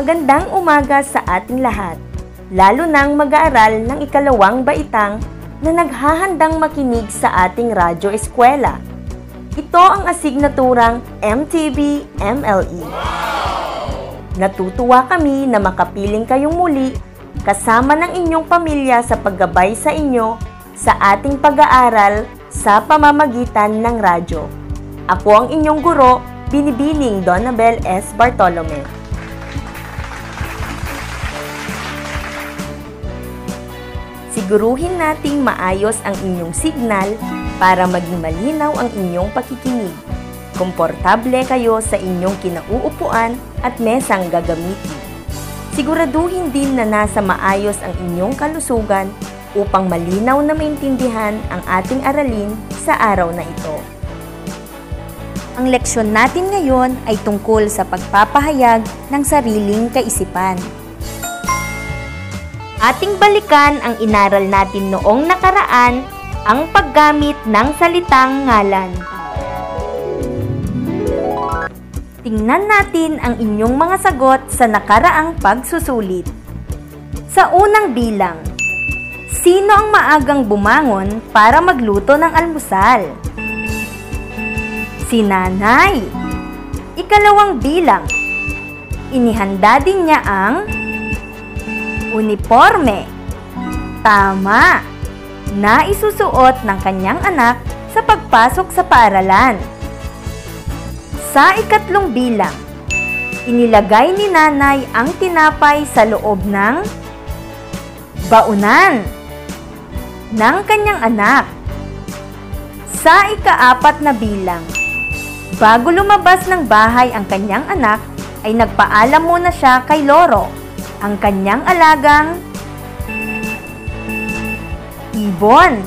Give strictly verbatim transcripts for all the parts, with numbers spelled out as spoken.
Magandang umaga sa ating lahat, lalo nang mag-aaral ng ikalawang baitang na naghahandang makinig sa ating Radyo Eskwela. Ito ang asignaturang M T B M L E. Natutuwa kami na makapiling kayong muli kasama ng inyong pamilya sa paggabay sa inyo sa ating pag-aaral sa pamamagitan ng radyo. Ako ang inyong guro, Binibining Donabel S. Bartolome. Siguruhin nating maayos ang inyong signal para maging malinaw ang inyong pakikinig. Komportable kayo sa inyong kinauupuan at mesang gagamitin. Siguraduhin din na nasa maayos ang inyong kalusugan upang malinaw na maintindihan ang ating aralin sa araw na ito. Ang leksyon natin ngayon ay tungkol sa pagpapahayag ng sariling kaisipan. Ating balikan ang inaral natin noong nakaraan, ang paggamit ng salitang ngalan. Tingnan natin ang inyong mga sagot sa nakaraang pagsusulit. Sa unang bilang, sino ang maagang bumangon para magluto ng almusal? Si Nanay. Ikalawang bilang, inihanda din niya ang uniporme. Tama! Naisusuot ng kanyang anak sa pagpasok sa paaralan. Sa ikatlong bilang, inilagay ni Nanay ang tinapay sa loob ng baunan ng kanyang anak. Sa ikaapat na bilang, bago lumabas ng bahay ang kanyang anak, ay nagpaalam muna siya kay Loro, ang kanyang alagang ibon.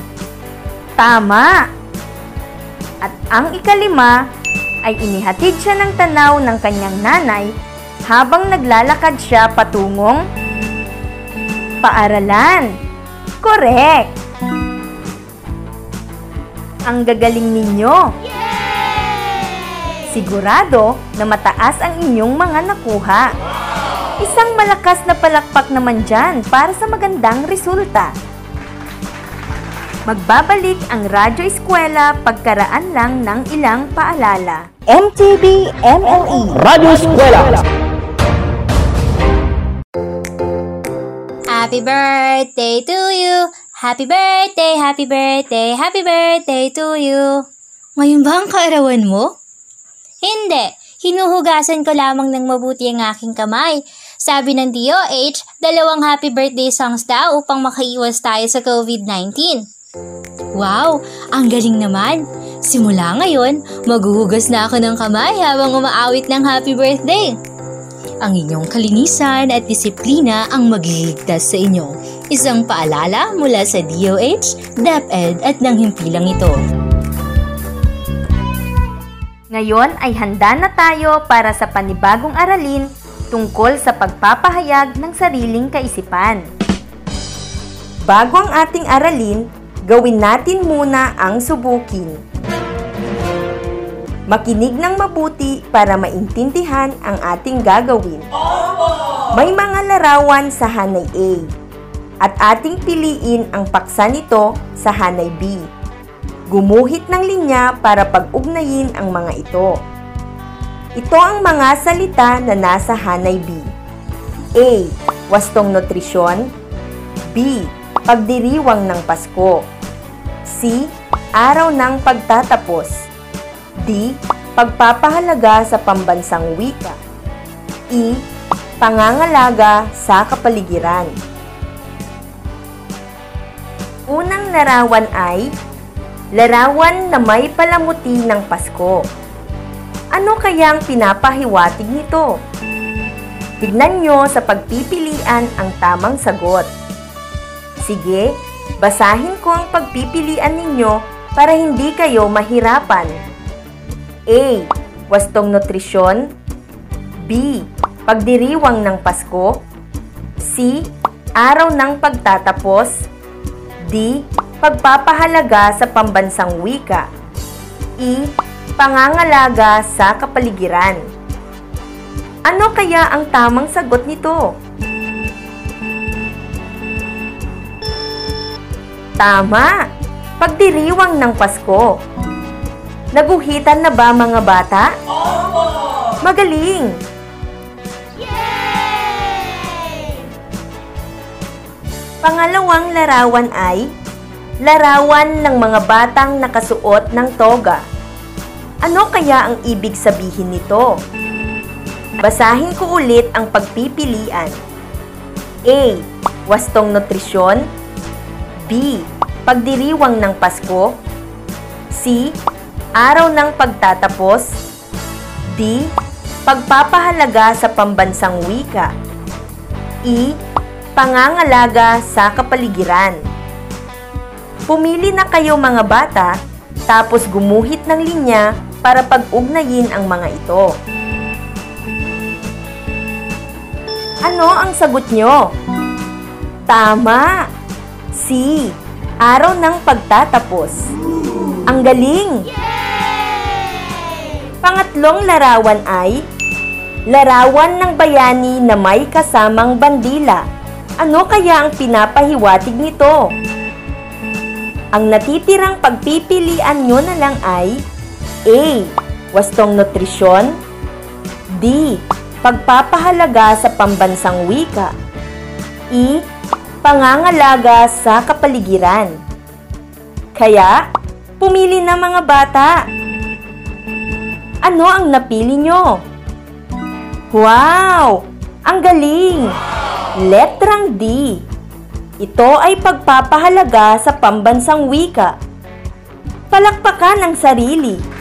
Tama! At ang ikalima ay inihatid siya ng tanaw ng kanyang nanay habang naglalakad siya patungong paaralan. Correct! Ang gagaling ninyo! Sigurado na mataas ang inyong mga nakuha. Isang malakas na palakpak naman dyan para sa magandang resulta. Magbabalik ang Radyo Eskwela pagkaraan lang ng ilang paalala. M T B M L E Radyo Eskwela. Happy birthday to you! Happy birthday, happy birthday, happy birthday to you! Ngayon ba ang kaarawan mo? Hindi! Hinuhugasan ko lamang ng mabuti ang aking kamay. Sabi ng D O H, dalawang happy birthday songs daw upang makaiwas tayo sa COVID nineteen. Wow! Ang galing naman! Simula ngayon, maghuhugas na ako ng kamay habang umaawit ng happy birthday. Ang inyong kalinisan at disiplina ang magliligtas sa inyo. Isang paalala mula sa D O H, DepEd at ng himpilang ito. Ngayon ay handa na tayo para sa panibagong aralin tungkol sa pagpapahayag ng sariling kaisipan. Bago ang ating aralin, gawin natin muna ang subukin. Makinig ng mabuti para maintindihan ang ating gagawin. May mga larawan sa hanay A at ating piliin ang paksa nito sa hanay B. Gumuhit ng linya para pag-ugnayin ang mga ito. Ito ang mga salita na nasa hanay B. A. Wastong nutrisyon. B. Pagdiriwang ng Pasko. C. Araw ng pagtatapos. D. Pagpapahalaga sa pambansang wika. E. Pangangalaga sa kapaligiran. Unang larawan ay larawan na may palamuti ng Pasko. Ano kaya ang pinapahiwatig nito? Tignan nyo sa pagpipilian ang tamang sagot. Sige, basahin ko ang pagpipilian ninyo para hindi kayo mahirapan. A. Wastong nutrisyon. B. Pagdiriwang ng Pasko. C. Araw ng pagtatapos. D. Pagpapahalaga sa pambansang wika. E. Pangangalaga sa kapaligiran. Ano kaya ang tamang sagot nito? Tama! Pagdiriwang ng Pasko. Naguhitan na ba mga bata? Opo! Magaling! Yay! Pangalawang larawan ay larawan ng mga batang nakasuot ng toga. Ano kaya ang ibig sabihin nito? Basahin ko ulit ang pagpipilian. A. Wastong nutrisyon. B. Pagdiriwang ng Pasko. C. Araw ng pagtatapos. D. Pagpapahalaga sa pambansang wika. E. Pangangalaga sa kapaligiran. Pumili na kayo mga bata, tapos gumuhit ng linya para pag-ugnayin ang mga ito. Ano ang sagot nyo? Tama! C. Araw ng pagtatapos. Ang galing! Yay! Pangatlong larawan ay larawan ng bayani na may kasamang bandila. Ano kaya ang pinapahiwatig nito? Ang natitirang pagpipilian nyo na lang ay A. Wastong nutrisyon. D. Pagpapahalaga sa pambansang wika. E. Pangangalaga sa kapaligiran. Kaya, pumili na mga bata. Ano ang napili nyo? Wow! Ang galing! Letrang D. Ito ay pagpapahalaga sa pambansang wika. Palakpakan ang sarili.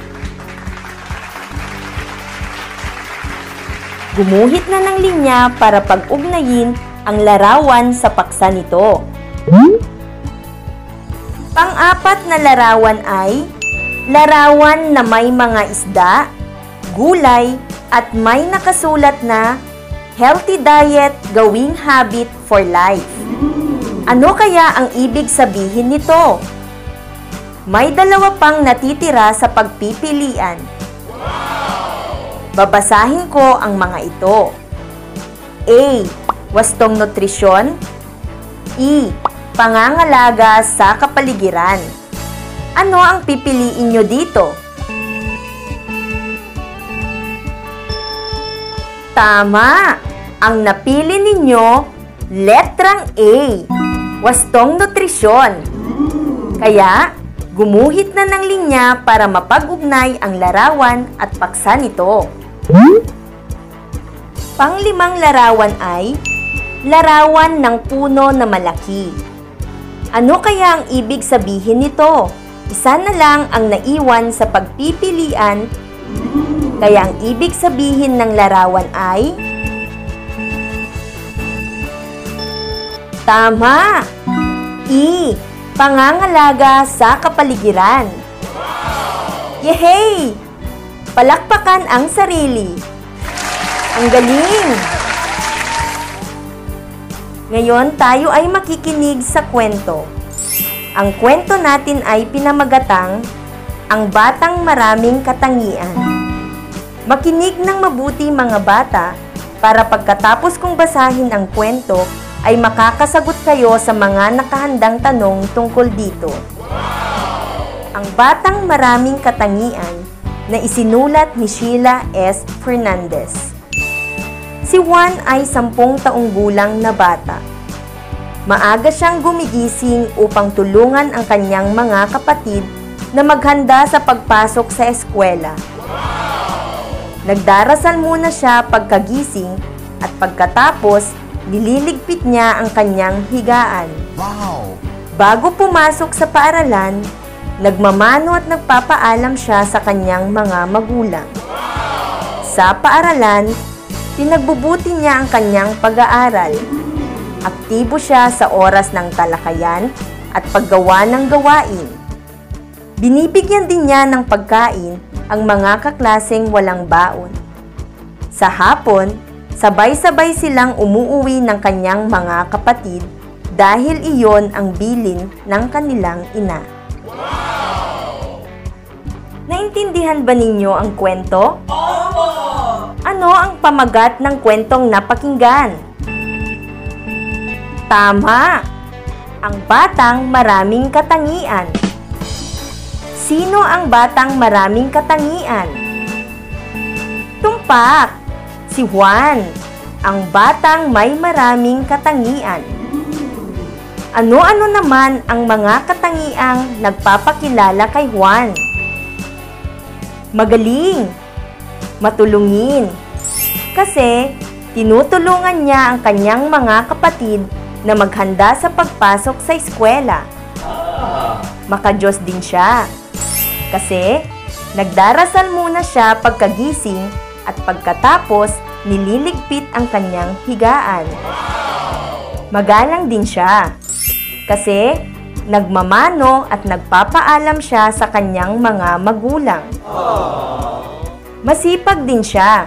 Gumuhit na ng linya para pag-ugnayin ang larawan sa paksa nito. Pang-apat na larawan ay larawan na may mga isda, gulay, at may nakasulat na Healthy Diet Gawing Habit for Life. Ano kaya ang ibig sabihin nito? May dalawa pang natitira sa pagpipilian. Babasahin ko ang mga ito. A. Wastong nutrisyon. E. Pangangalaga sa kapaligiran. Ano ang pipiliin nyo dito? Tama! Ang napili ninyo, letrang A. Wastong nutrisyon. Kaya, gumuhit na ng linya para mapag-ugnay ang larawan at paksa nito. Panglimang larawan ay larawan ng puno na malaki. Ano kaya ang ibig sabihin nito? Isa na lang ang naiwan sa pagpipilian. Kaya ang ibig sabihin ng larawan ay tama! E. Pangangalaga sa kapaligiran. Yehey! Palakpakan ang sarili. Ang galing! Ngayon tayo ay makikinig sa kwento. Ang kwento natin ay pinamagatang Ang Batang Maraming Katangian. Makinig ng mabuti mga bata para pagkatapos kong basahin ang kwento ay makakasagot kayo sa mga nakahandang tanong tungkol dito. Ang Batang Maraming Katangian na isinulat ni Sheila S. Fernandez. Si Juan ay sampung taong gulang na bata. Maaga siyang gumigising upang tulungan ang kanyang mga kapatid na maghanda sa pagpasok sa eskwela. Nagdarasal muna siya pagkagising at pagkatapos nililigpit niya ang kanyang higaan. Wow! Bago pumasok sa paaralan, nagmamano at nagpapaalam siya sa kanyang mga magulang. Wow! Sa paaralan, pinagbubuti niya ang kanyang pag-aaral. Aktibo siya sa oras ng talakayan at paggawa ng gawain. Binibigyan din niya ng pagkain ang mga kaklaseng walang baon. Sa hapon, sabay-sabay silang umuuwi ng kanyang mga kapatid dahil iyon ang bilin ng kanilang ina. Wow! Naintindihan ba ninyo ang kwento? Opo! Ano ang pamagat ng kwentong napakinggan? Tama! Ang batang maraming katangian. Sino ang batang maraming katangian? Tumpak! Si Juan, ang batang may maraming katangian. Ano-ano naman ang mga katangiang nagpapakilala kay Juan? Magaling, matulungin, kasi tinutulungan niya ang kanyang mga kapatid na maghanda sa pagpasok sa eskwela. Makadiyos din siya, kasi nagdarasal muna siya pagkagising at pagkatapos, nililigpit ang kanyang higaan. Magalang din siya, kasi nagmamano at nagpapaalam siya sa kanyang mga magulang. Masipag din siya,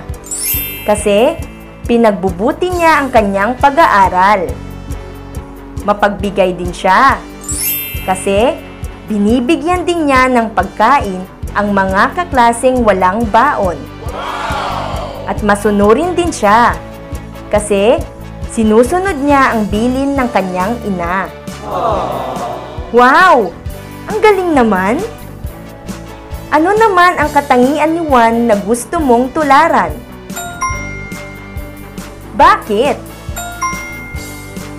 kasi pinagbubuti niya ang kanyang pag-aaral. Mapagbigay din siya, kasi binibigyan din niya ng pagkain ang mga kaklaseng walang baon. At masunurin din siya, kasi sinusunod niya ang bilin ng kanyang ina. Wow! Ang galing naman! Ano naman ang katangian ni Juan na gusto mong tularan? Bakit?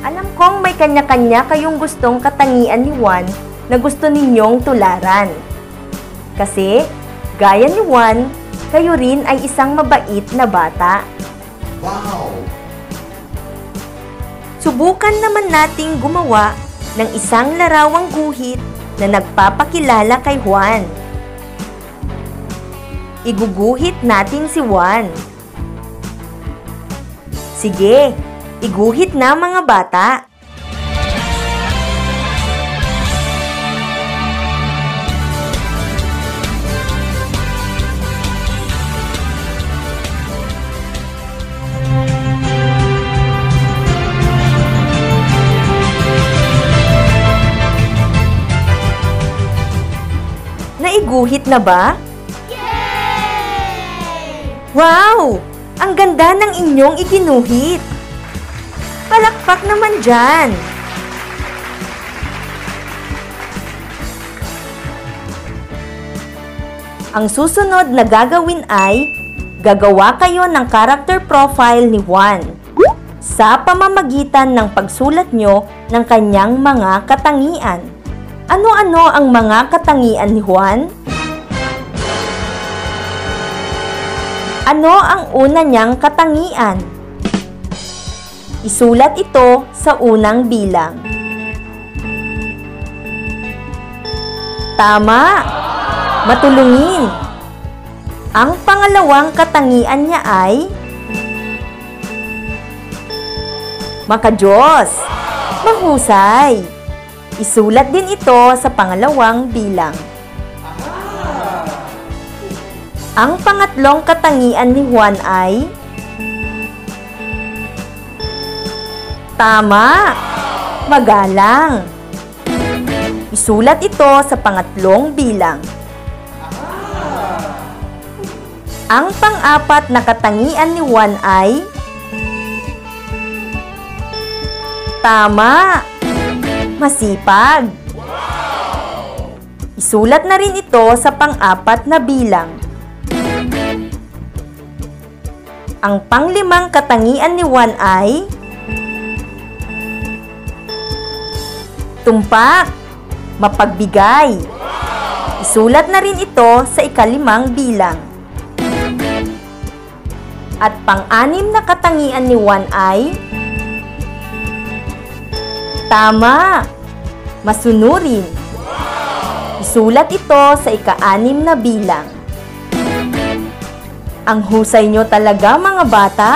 Alam kong may kanya-kanya kayong gustong katangian ni Juan na gusto ninyong tularan. Kasi, gaya ni Juan, kayo rin ay isang mabait na bata. Wow! Subukan naman nating gumawa ng isang larawang guhit na nagpapakilala kay Juan. Iguguhit natin si Juan. Sige, iguhit na mga bata. Naiguhit na ba? Yay! Wow! Ang ganda ng inyong iginuhit! Palakpak naman dyan! Ang susunod na gagawin ay gagawa kayo ng character profile ni Juan sa pamamagitan ng pagsulat nyo ng kanyang mga katangian. Ano-ano ang mga katangian ni Juan? Ano ang una niyang katangian? Isulat ito sa unang bilang. Tama! Matulungin! Ang pangalawang katangian niya ay makadiyos! Mahusay! Isulat din ito sa pangalawang bilang. Ang pangatlong katangian ni Juan ay tama! Magalang! Isulat ito sa pangatlong bilang. Ang pang-apat na katangian ni Juan ay tama! Masipag! Wow! Isulat na rin ito sa pang-apat na bilang. Ang panglimang katangian ni Juan ay tumpak! Mapagbigay! Wow! Isulat na rin ito sa ikalimang bilang. At pang-anim na katangian ni Juan ay tama! Masunurin! Isulat ito sa ika-anim na bilang. Ang husay nyo talaga, mga bata!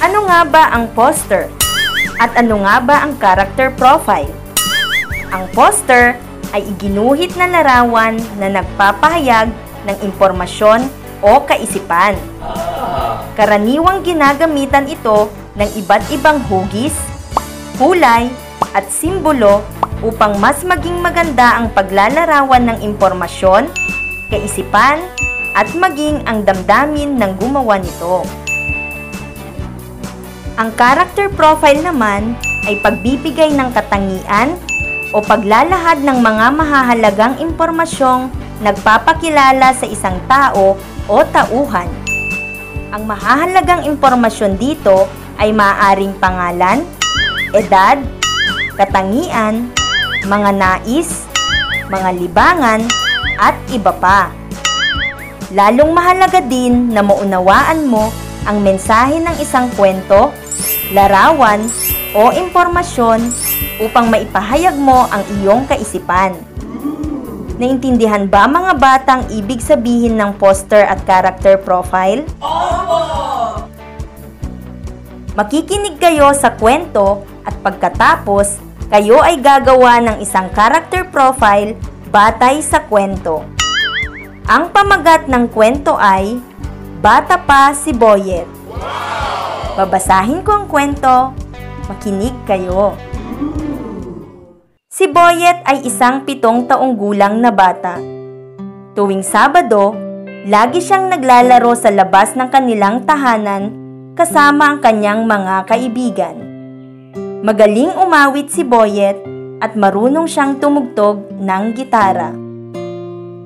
Ano nga ba ang poster? At ano nga ba ang character profile? Ang poster ay iginuhit na larawan na nagpapahayag ng impormasyon o kaisipan. Karaniwang ginagamitan ito ng iba't ibang hugis, kulay, at simbolo upang mas maging maganda ang paglalarawan ng impormasyon, kaisipan, at maging ang damdamin ng gumawa nito. Ang character profile naman ay pagbibigay ng katangian o paglalahad ng mga mahahalagang impormasyong nagpapakilala sa isang tao o tauhan. Ang mahahalagang impormasyon dito ay maaaring pangalan, edad, katangian, mga nais, mga libangan, at iba pa. Lalong mahalaga din na maunawaan mo ang mensahe ng isang kwento, larawan, o impormasyon upang maipahayag mo ang iyong kaisipan. Naintindihan ba, mga batang, ibig sabihin ng poster at character profile? Opo! Makikinig kayo sa kwento at pagkatapos, kayo ay gagawa ng isang character profile batay sa kwento. Ang pamagat ng kwento ay Bata pa si Boyet. Babasahin ko ang kwento. Makinig kayo. Si Boyet ay isang pitong taong gulang na bata. Tuwing Sabado, lagi siyang naglalaro sa labas ng kanilang tahanan kasama ang kanyang mga kaibigan. Magaling umawit si Boyet at marunong siyang tumugtog ng gitara.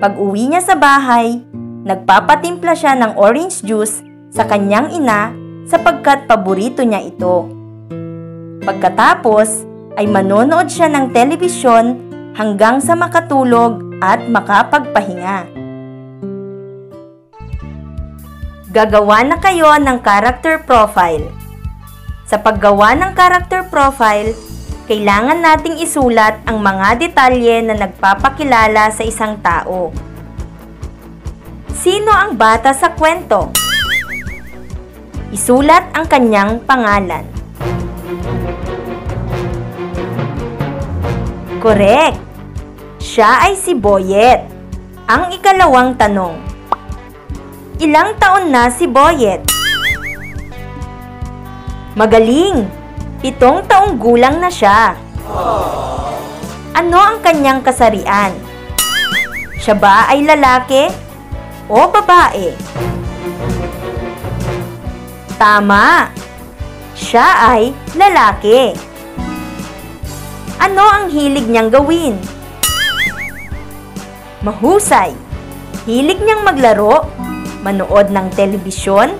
Pag-uwi niya sa bahay, nagpapatimpla siya ng orange juice sa kanyang ina sapagkat paborito niya ito. Pagkatapos ay manonood siya ng telebisyon hanggang sa makatulog at makapagpahinga. Gagawa na kayo ng character profile. Sa paggawa ng character profile, kailangan nating isulat ang mga detalye na nagpapakilala sa isang tao. Sino ang bata sa kwento? Isulat ang kanyang pangalan. Correct! Siya ay si Boyet. Ang ikalawang tanong, ilang taon na si Boyet? Magaling! Pitong taong gulang na siya. Ano ang kanyang kasarian? Siya ba ay lalaki o babae? Tama! Siya ay lalaki. Ano ang hilig niyang gawin? Mahusay! Hilig niyang maglaro, manood ng telebisyon,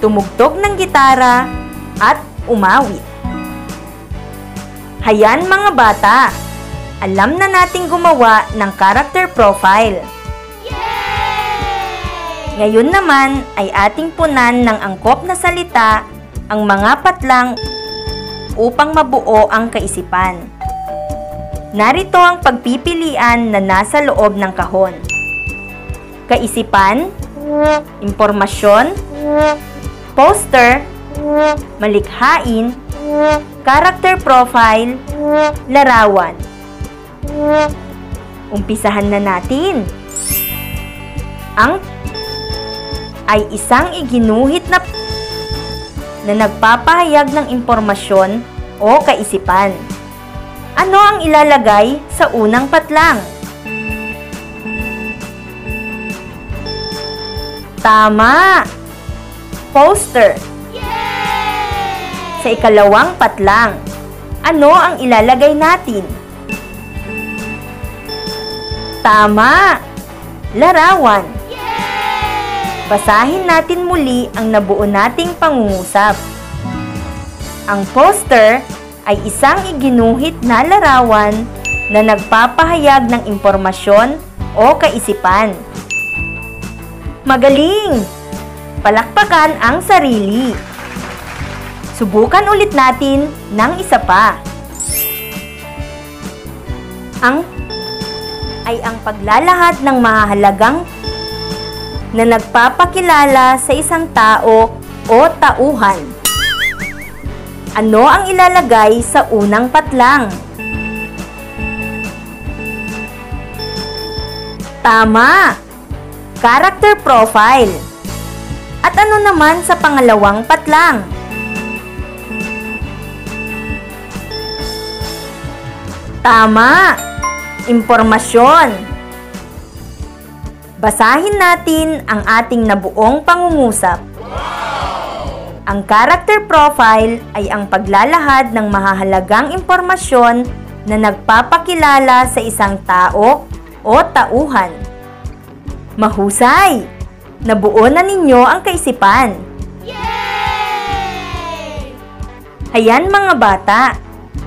tumugtog ng gitara, at umawit. Hayan, mga bata! Alam na nating gumawa ng character profile. Yay! Ngayon naman ay ating punan ng angkop na salita ang mga patlang upang mabuo ang kaisipan. Narito ang pagpipilian na nasa loob ng kahon. Kaisipan, impormasyon, poster, malikhain, character profile, larawan. Umpisahan na natin. Ang ay isang iginuhit na na nagpapahayag ng impormasyon o kaisipan. Ano ang ilalagay sa unang patlang? Tama! Poster! Sa ikalawang patlang, ano ang ilalagay natin? Tama! Larawan! Basahin natin muli ang nabuo nating pangungusap. Ang poster ay isang iginuhit na larawan na nagpapahayag ng impormasyon o kaisipan. Magaling! Palakpakan ang sarili! Subukan ulit natin ng isa pa. Ang ay ang paglalahad ng mahalagang na nagpapakilala sa isang tao o tauhan. Ano ang ilalagay sa unang patlang? Tama! Character profile. At ano naman sa pangalawang patlang? Tama! Impormasyon. Basahin natin ang ating nabuong pangungusap. Wow! Ang character profile ay ang paglalahad ng mahahalagang impormasyon na nagpapakilala sa isang tao o tauhan. Mahusay! Nabuo na ninyo ang kaisipan! Yay! Ayan mga bata,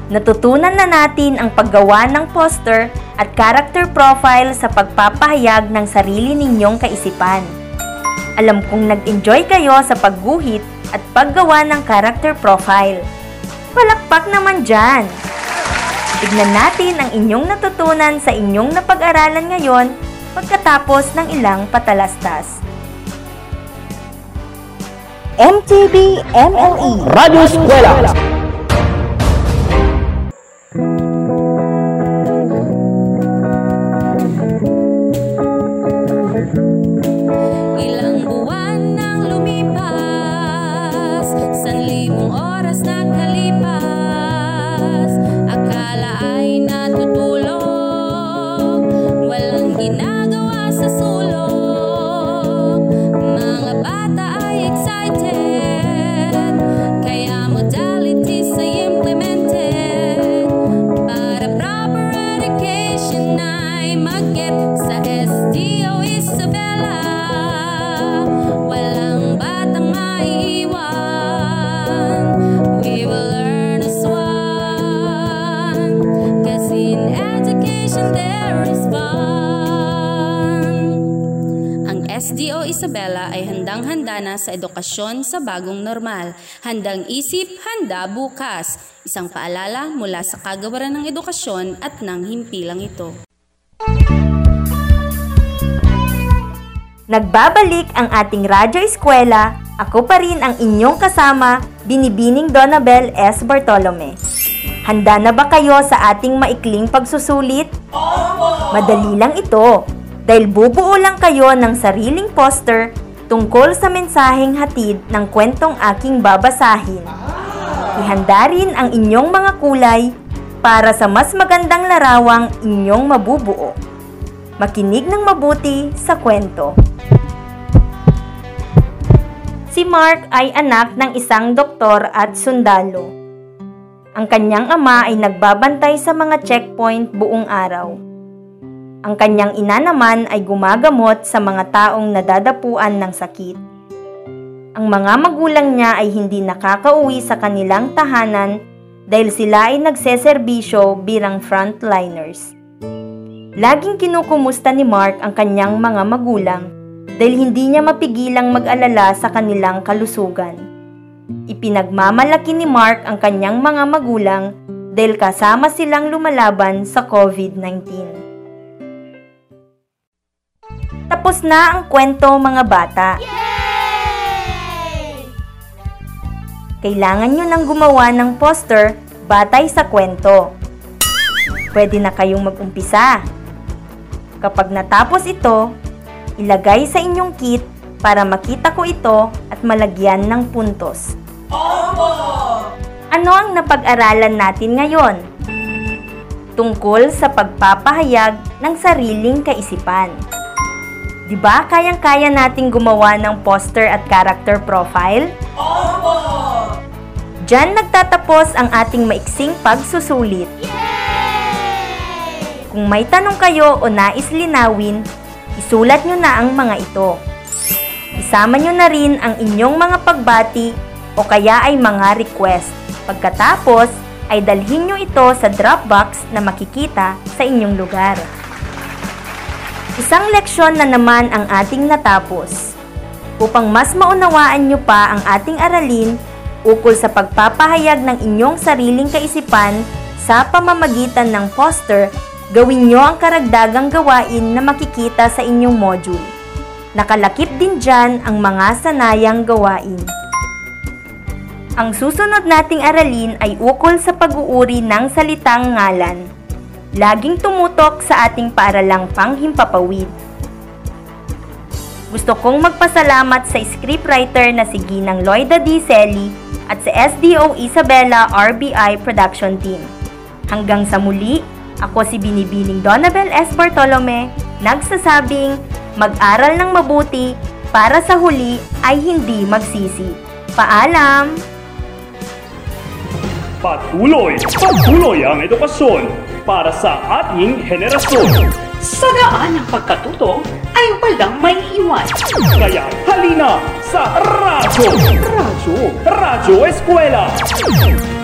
natutunan na natin ang paggawa ng poster at character profile sa pagpapahayag ng sarili ninyong kaisipan. Alam kong nag-enjoy kayo sa pagguhit at paggawa ng character profile. Palakpak naman dyan! Tignan natin ang inyong natutunan sa inyong napag-aralan ngayon pagkatapos ng ilang patalastas. M T B M L E Radio Eskwela. Ilang buwan nang lumipas, sanlimong oras na kalipas, akala ay natutulog, walang ginagawa sa sulok. Mga bata ay excited, kaya modalities ay implemented para proper education ay mag-get sa S D O Isabella. Walang batang maiiwan, we will learn as one, kasi in education there is one. S D O Isabella ay handang-handa na sa edukasyon sa bagong normal. Handang isip, handa bukas. Isang paalala mula sa kagawaran ng edukasyon at ng himpilang ito. Nagbabalik ang ating Radyo Eskwela. Ako pa rin ang inyong kasama, Binibining Donabel S. Bartolome. Handa na ba kayo sa ating maikling pagsusulit? Opo! Madali lang ito. Dahil bubuo lang kayo ng sariling poster tungkol sa mensaheng hatid ng kwentong aking babasahin. Ihanda rin ang inyong mga kulay para sa mas magandang larawang inyong mabubuo. Makinig ng mabuti sa kwento. Si Mark ay anak ng isang doktor at sundalo. Ang kanyang ama ay nagbabantay sa mga checkpoint buong araw. Ang kanyang ina naman ay gumagamot sa mga taong nadadapuan ng sakit. Ang mga magulang niya ay hindi nakakauwi sa kanilang tahanan dahil sila ay nagseserbisyo bilang frontliners. Laging kinukumusta ni Mark ang kanyang mga magulang dahil hindi niya mapigilang mag-alala sa kanilang kalusugan. Ipinagmamalaki ni Mark ang kanyang mga magulang dahil kasama silang lumalaban sa COVID nineteen. Tapos na ang kwento mga bata. Yay! Kailangan nyo nang gumawa ng poster batay sa kwento. Pwede na kayong mag-umpisa. Kapag natapos ito, ilagay sa inyong kit para makita ko ito at malagyan ng puntos. Opo! Ano ang napag-aralan natin ngayon? Tungkol sa pagpapahayag ng sariling kaisipan. Diba kayang-kaya nating gumawa ng poster at character profile? Opo! Diyan nagtatapos ang ating maiksing pagsusulit. Yay! Kung may tanong kayo o nais linawin, isulat nyo na ang mga ito. Isama nyo na rin ang inyong mga pagbati o kaya ay mga request. Pagkatapos, ay dalhin nyo ito sa Dropbox na makikita sa inyong lugar. Isang leksyon na naman ang ating natapos. Upang mas maunawaan nyo pa ang ating aralin ukol sa pagpapahayag ng inyong sariling kaisipan sa pamamagitan ng poster gawin nyo ang karagdagang gawain na makikita sa inyong module. Nakalakip din dyan ang mga sanayang gawain. Ang susunod nating aralin ay ukol sa pag-uuri ng salitang ngalan. Laging tumutok sa ating paaralang panghimpapawid. Gusto kong magpasalamat sa scriptwriter na si Ginang Lloyd D. Selly at sa S D O Isabella R B I Production Team. Hanggang sa muli, ako si Binibining Donabel S. Bartolome, nagsasabing mag-aral ng mabuti para sa huli ay hindi magsisi. Paalam! Patuloy! Patuloy ang edukasyon para sa ating henerasyon. Sa daan ng pagkatuto ay walang may iwan. Kaya halina sa Radyo! Radyo! Radyo Eskwela!